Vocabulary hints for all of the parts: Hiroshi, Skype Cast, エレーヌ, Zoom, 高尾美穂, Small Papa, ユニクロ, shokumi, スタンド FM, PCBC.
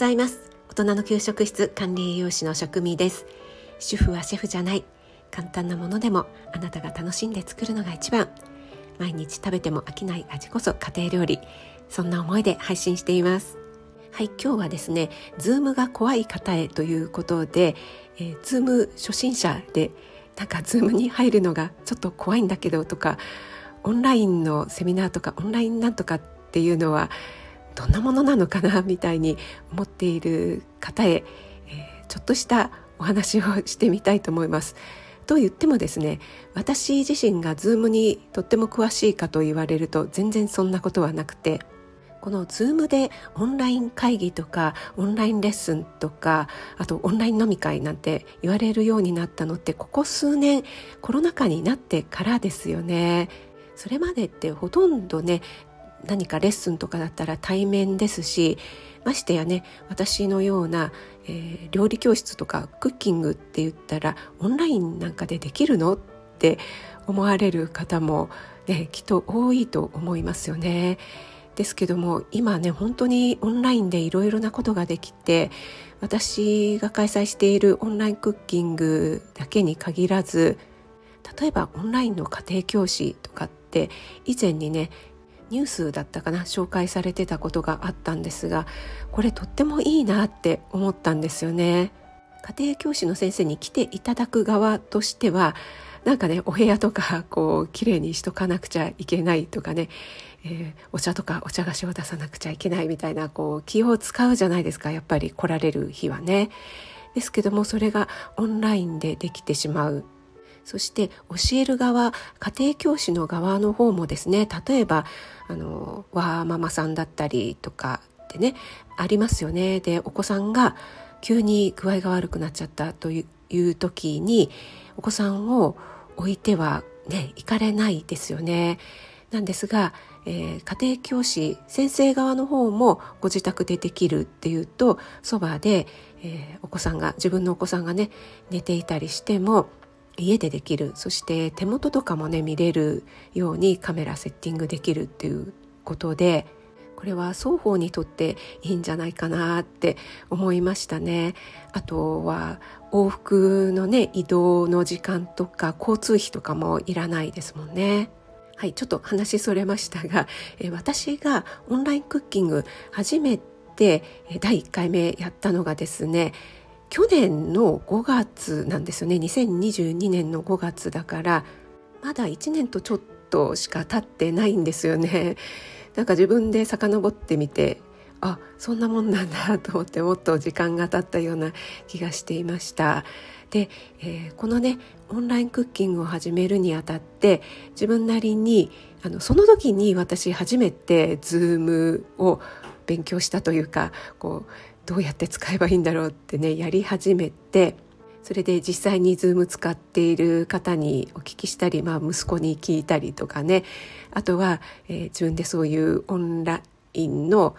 ざいます。大人の給食室管理栄養士の食味です。主婦はシェフじゃない。簡単なものでもあなたが楽しんで作るのが一番。毎日食べても飽きない味こそ家庭料理。そんな思いで配信しています。はい、今日はですね、Zoom が怖い方へということで、Zoom 初心者でなんか Zoom に入るのがちょっと怖いんだけどとか、オンラインのセミナーとかオンラインなんとかっていうのはどんなものなのかなみたいに思っている方へ、ちょっとしたお話をしてみたいと思います。と言ってもですね、私自身が Zoom にとっても詳しいかと言われると全然そんなことはなくて、この Zoom でオンライン会議とかオンラインレッスンとか、あとオンライン飲み会なんて言われるようになったのって、ここ数年コロナ禍になってからですよね。それまでってほとんどね、何かレッスンとかだったら対面ですし、ましてやね、私のような、料理教室とかクッキングって言ったらオンラインなんかでできるのって思われる方も、ね、きっと多いと思いますよね。ですけども今ね、本当にオンラインでいろいろなことができて、私が開催しているオンラインクッキングだけに限らず、例えばオンラインの家庭教師とかって以前にね、ニュースだったかな、紹介されてたことがあったんですが、これとってもいいなって思ったんですよね。家庭教師の先生に来ていただく側としては、なんかね、お部屋とかこう綺麗にしとかなくちゃいけないとかね、お茶とかお茶菓子を出さなくちゃいけないみたいな、こう気を使うじゃないですか、やっぱり来られる日はね。ですけどもそれがオンラインでできてしまう。そして教える側、家庭教師の側の方もですね、例えばワーママさんだったりとかってね、ありますよね。で、お子さんが急に具合が悪くなっちゃったという時に、お子さんを置いてはね、行かれないですよね。なんですが、家庭教師先生側の方もご自宅でできるっていうと、そばで、お子さんが、自分のお子さんがね、寝ていたりしても家でできる。そして手元とかもね、見れるようにカメラセッティングできるっていうことで、これは双方にとっていいんじゃないかなって思いましたね。あとは往復のね、移動の時間とか交通費とかもいらないですもんね。はい、ちょっと話それましたが、私がオンラインクッキング初めて第1回目やったのがですね、去年の5月なんですよね。2022年の5月だから、まだ1年とちょっとしか経ってないんですよね。なんか自分で遡ってみて、あ、そんなもんなんだと思って、もっと時間が経ったような気がしていました。で、このね、オンラインクッキングを始めるにあたって、自分なりにその時に私初めて Zoom を勉強したというか、こうどうやって使えばいいんだろうってね、やり始めて、それで実際に Zoom 使っている方にお聞きしたり、息子に聞いたりとかね、あとは、自分でそういうオンラインの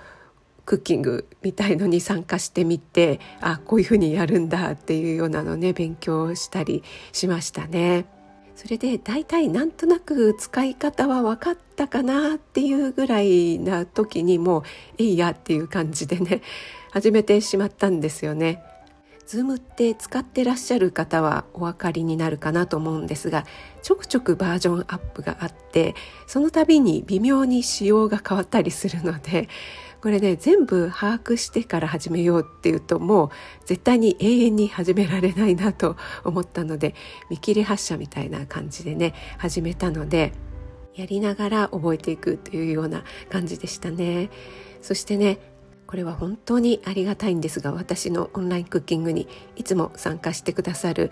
クッキングみたいのに参加してみて、あ、こういうふうにやるんだっていうようなのね、勉強したりしましたね。それで大体なんとなく使い方は分かったかなっていうぐらいな時に、もういいやっていう感じでね、始めてしまったんですよね。Zoom って使ってらっしゃる方はお分かりになるかなと思うんですが、ちょくちょくバージョンアップがあって、その度に微妙に仕様が変わったりするので、これね、全部把握してから始めようっていうと、もう絶対に永遠に始められないなと思ったので、見切り発車みたいな感じでね、始めたので、やりながら覚えていくというような感じでしたね。そしてね、これは本当にありがたいんですが、私のオンラインクッキングにいつも参加してくださる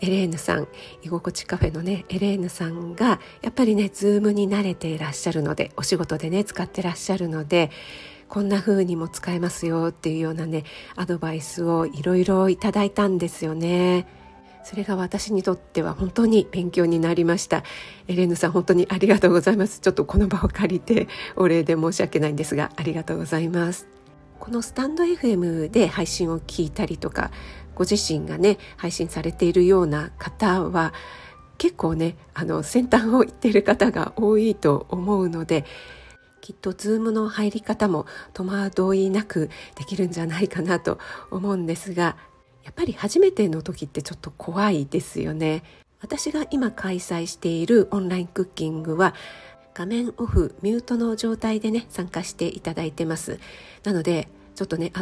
エレーヌさん、居心地カフェのね、エレーヌさんがやっぱりね、Zoom に慣れていらっしゃるので、お仕事でね、使ってらっしゃるので、こんな風にも使えますよっていうようなね、アドバイスをいろいろいただいたんですよね。それが私にとっては本当に勉強になりました。エレーヌさん、本当にありがとうございます。ちょっとこの場を借りてお礼で申し訳ないんですが、ありがとうございます。このスタンド FM で配信を聞いたりとか、ご自身がね、配信されているような方は結構ね、先端を行っている方が多いと思うので、きっと Zoom の入り方も戸惑いなくできるんじゃないかなと思うんですが、やっぱり初めての時ってちょっと怖いですよね。私が今開催しているオンラインクッキングは画面オフ、ミュートの状態でね、参加していただいてます。なのでちょっとね、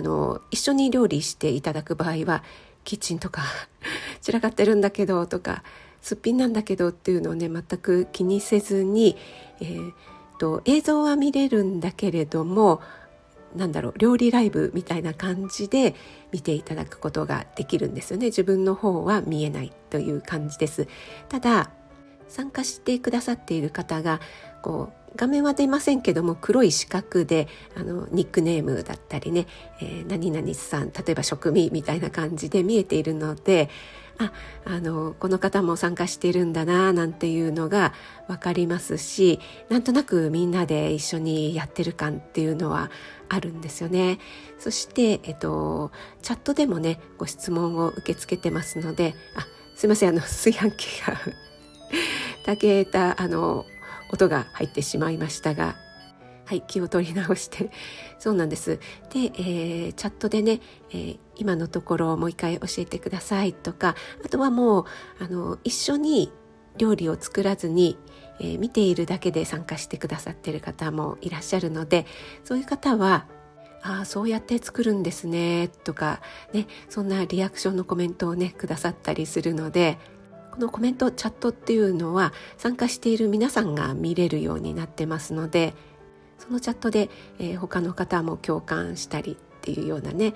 一緒に料理していただく場合はキッチンとか散らかってるんだけどとかすっぴんなんだけどっていうのをね、全く気にせずに、映像は見れるんだけれども、料理ライブみたいな感じで見ていただくことができるんですよね。自分の方は見えないという感じです。ただ参加してくださっている方がこう画面は出ませんけども、黒い四角でニックネームだったりね、何々さん、例えば食味みたいな感じで見えているので、この方も参加しているんだななんていうのが分かりますし、なんとなくみんなで一緒にやってる感っていうのはあるんですよね。そして、チャットでもね、ご質問を受け付けてますので、すいません、炊飯器が炊けた音が入ってしまいましたが、はい、気を取り直してそうなんです。で、チャットでね、今のところをもう一回教えてくださいとか、あとはもう一緒に料理を作らずに、見ているだけで参加してくださっている方もいらっしゃるので、そういう方はそうやって作るんですねとかね、そんなリアクションのコメントをねくださったりするので、このコメントチャットっていうのは参加している皆さんが見れるようになってますので、そのチャットで、他の方も共感したりっていうようなね、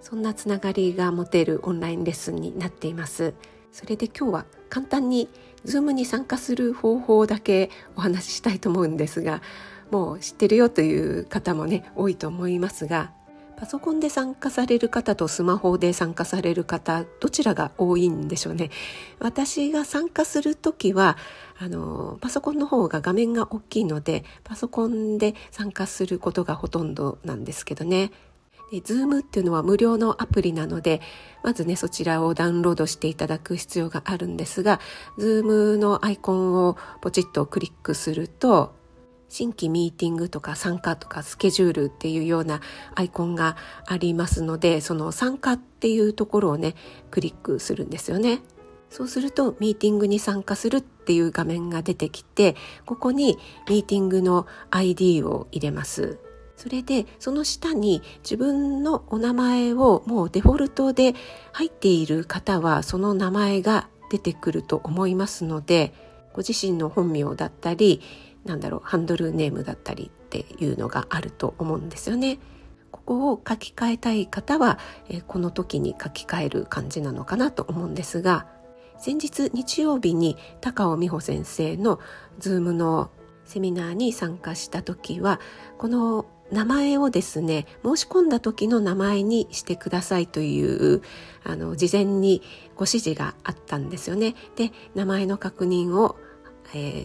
そんなつながりが持てるオンラインレッスンになっています。それで今日は簡単に Zoom に参加する方法だけお話ししたいと思うんですが、もう知ってるよという方もね多いと思いますが、パソコンで参加される方とスマホで参加される方、どちらが多いんでしょうね。私が参加するときはパソコンの方が画面が大きいので、パソコンで参加することがほとんどなんですけどね。で、Zoom っていうのは無料のアプリなので、まずねそちらをダウンロードしていただく必要があるんですが、Zoom のアイコンをポチッとクリックすると、新規ミーティングとか参加とかスケジュールっていうようなアイコンがありますので、その参加っていうところをねクリックするんですよね。そうするとミーティングに参加するっていう画面が出てきて、ここにミーティングの ID を入れます。それでその下に自分のお名前を、もうデフォルトで入っている方はその名前が出てくると思いますので、ご自身の本名だったりハンドルネームだったりっていうのがあると思うんですよね。ここを書き換えたい方は、この時に書き換える感じなのかなと思うんですが、先日日曜日に高尾美穂先生の Zoom のセミナーに参加した時は、この名前をですね、申し込んだ時の名前にしてくださいという事前にご指示があったんですよね。で、名前の確認を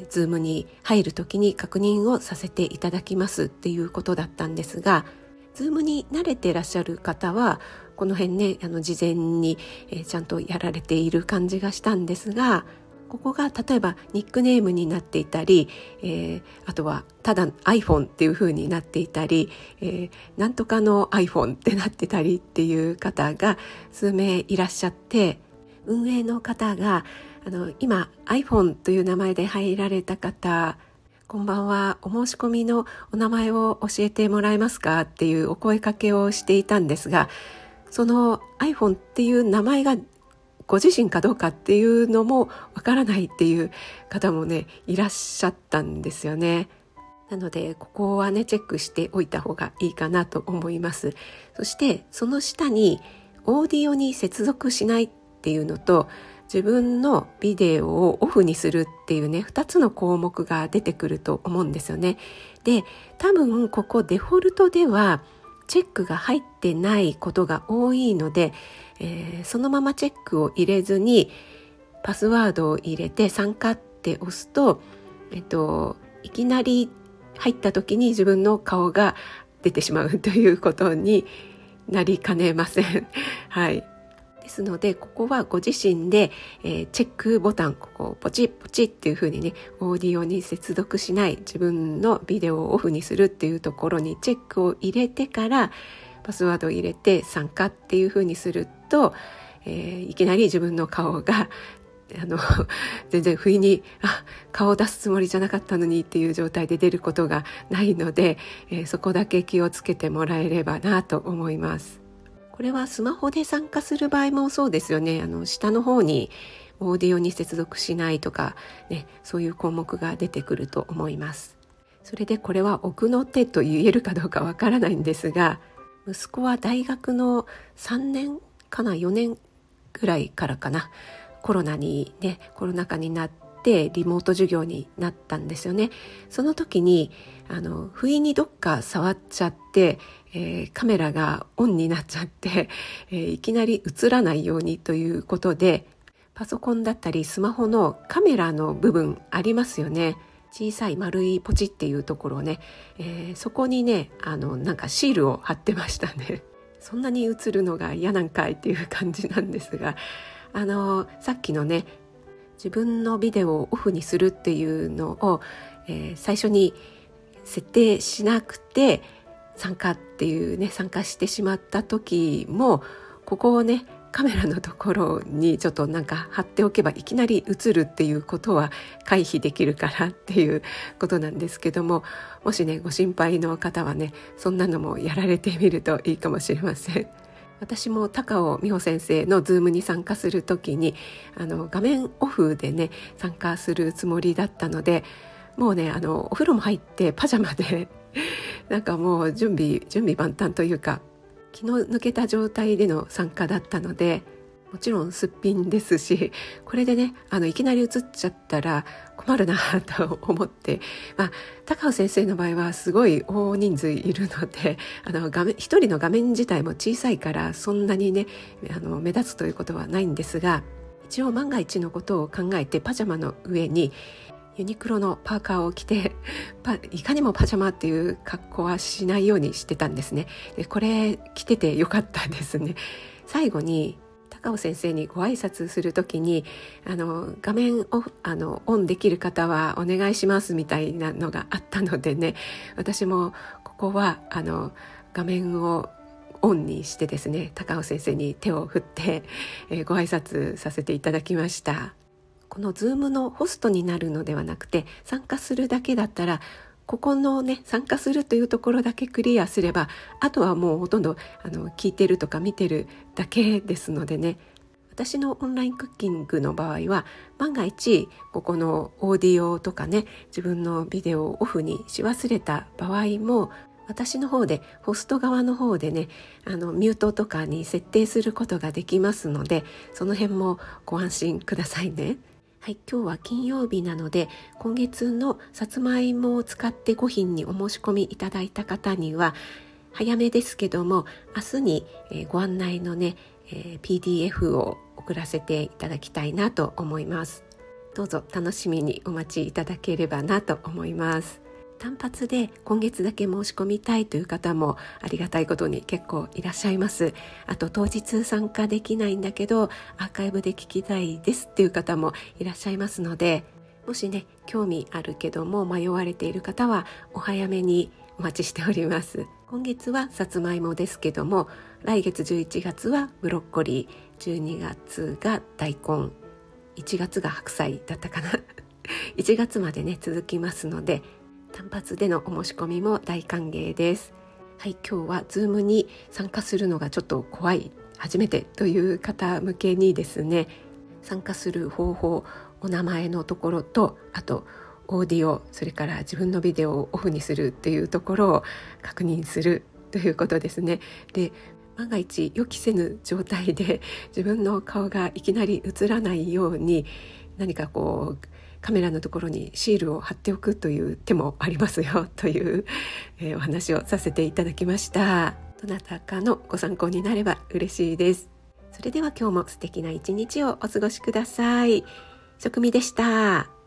Zoom に入るときに確認をさせていただきますっていうことだったんですが、 Zoom に慣れていらっしゃる方はこの辺ね事前に、ちゃんとやられている感じがしたんですが、ここが例えばニックネームになっていたり、あとはただ iPhone っていう風になっていたり、なんとかの iPhone ってなってたりっていう方が数名いらっしゃって、運営の方が今 iPhone という名前で入られた方、こんばんは、お申し込みのお名前を教えてもらえますかっていうお声かけをしていたんですが、その iPhone っていう名前がご自身かどうかっていうのもわからないっていう方もねいらっしゃったんですよね。なのでここはねチェックしておいた方がいいかなと思います。そしてその下にオーディオに接続しないっていうのと、自分のビデオをオフにするっていうね、2つの項目が出てくると思うんですよね。で、多分ここデフォルトではチェックが入ってないことが多いので、そのままチェックを入れずにパスワードを入れて参加って押すと、いきなり入った時に自分の顔が出てしまうということになりかねません。はい。ですので、ここはご自身で、チェックボタン、ここをポチッポチッっていう風にね、オーディオに接続しない、自分のビデオをオフにするっていうところにチェックを入れてから、パスワードを入れて参加っていう風にすると、いきなり自分の顔が全然不意に顔を出すつもりじゃなかったのにっていう状態で出ることがないので、そこだけ気をつけてもらえればなと思います。これはスマホで参加する場合もそうですよね。下の方にオーディオに接続しないとか、ね、そういう項目が出てくると思います。それでこれは奥の手と言えるかどうかわからないんですが、息子は大学の3年かな4年ぐらいからかな、コロナ禍になってリモート授業になったんですよね。その時に不意にどっか触っちゃって、カメラがオンになっちゃって、いきなり映らないようにということで、パソコンだったりスマホのカメラの部分ありますよね。小さい丸いポチっていうところをね、そこにねなんかシールを貼ってましたね。そんなに映るのが嫌なんかいっていう感じなんですが、さっきのね自分のビデオをオフにするっていうのを、最初に設定しなくて参加っていうね、参加してしまった時もここをねカメラのところにちょっとなんか貼っておけばいきなり映るっていうことは回避できるからっていうことなんですけども、もしねご心配の方はねそんなのもやられてみるといいかもしれません。私も高尾美穂先生のZoomに参加するときに画面オフでね参加するつもりだったので、もうねお風呂も入ってパジャマでなんかもう準備万端というか気の抜けた状態での参加だったので、もちろんすっぴんですし、これでねいきなり映っちゃったら困るなと思って、高尾先生の場合はすごい大人数いるので一人の画面自体も小さいからそんなにね目立つということはないんですが、一応万が一のことを考えてパジャマの上にユニクロのパーカーを着ていかにもパジャマっていう格好はしないようにしてたんですね。でこれ着ててよかったですね。最後に高尾先生にご挨拶するときに画面をオンできる方はお願いしますみたいなのがあったのでね、私もここは画面をオンにしてですね高尾先生に手を振って、ご挨拶させていただきました。このZoomのホストになるのではなくて、参加するだけだったらここのね参加するというところだけクリアすれば、あとはもうほとんど聞いてるとか見てるだけですのでね。私のオンラインクッキングの場合は万が一ここのオーディオとかね自分のビデオをオフにし忘れた場合も、私の方でホスト側の方でねミュートとかに設定することができますので、その辺もご安心くださいね。はい、今日は金曜日なので、今月のさつまいもを使って5品にお申し込みいただいた方には、早めですけども、明日にご案内のね、PDF を送らせていただきたいなと思います。どうぞ楽しみにお待ちいただければなと思います。単発で今月だけ申し込みたいという方もありがたいことに結構いらっしゃいます。あと当日参加できないんだけどアーカイブで聞きたいですっていう方もいらっしゃいますので、もしね興味あるけども迷われている方はお早めにお待ちしております。今月はさつまいもですけども、来月11月はブロッコリー、12月が大根、1月が白菜だったかな1月までね続きますので、単発でのお申し込みも大歓迎です。はい、今日はZoomに参加するのがちょっと怖い、初めてという方向けにですね、参加する方法、お名前のところと、あとオーディオ、それから自分のビデオをオフにするというところを確認するということですね。で、万が一予期せぬ状態で自分の顔がいきなり映らないように、何かこうカメラのところにシールを貼っておくという手もありますよという、お話をさせていただきました。どなたかのご参考になれば嬉しいです。それでは今日も素敵な一日をお過ごしください。しょくみでした。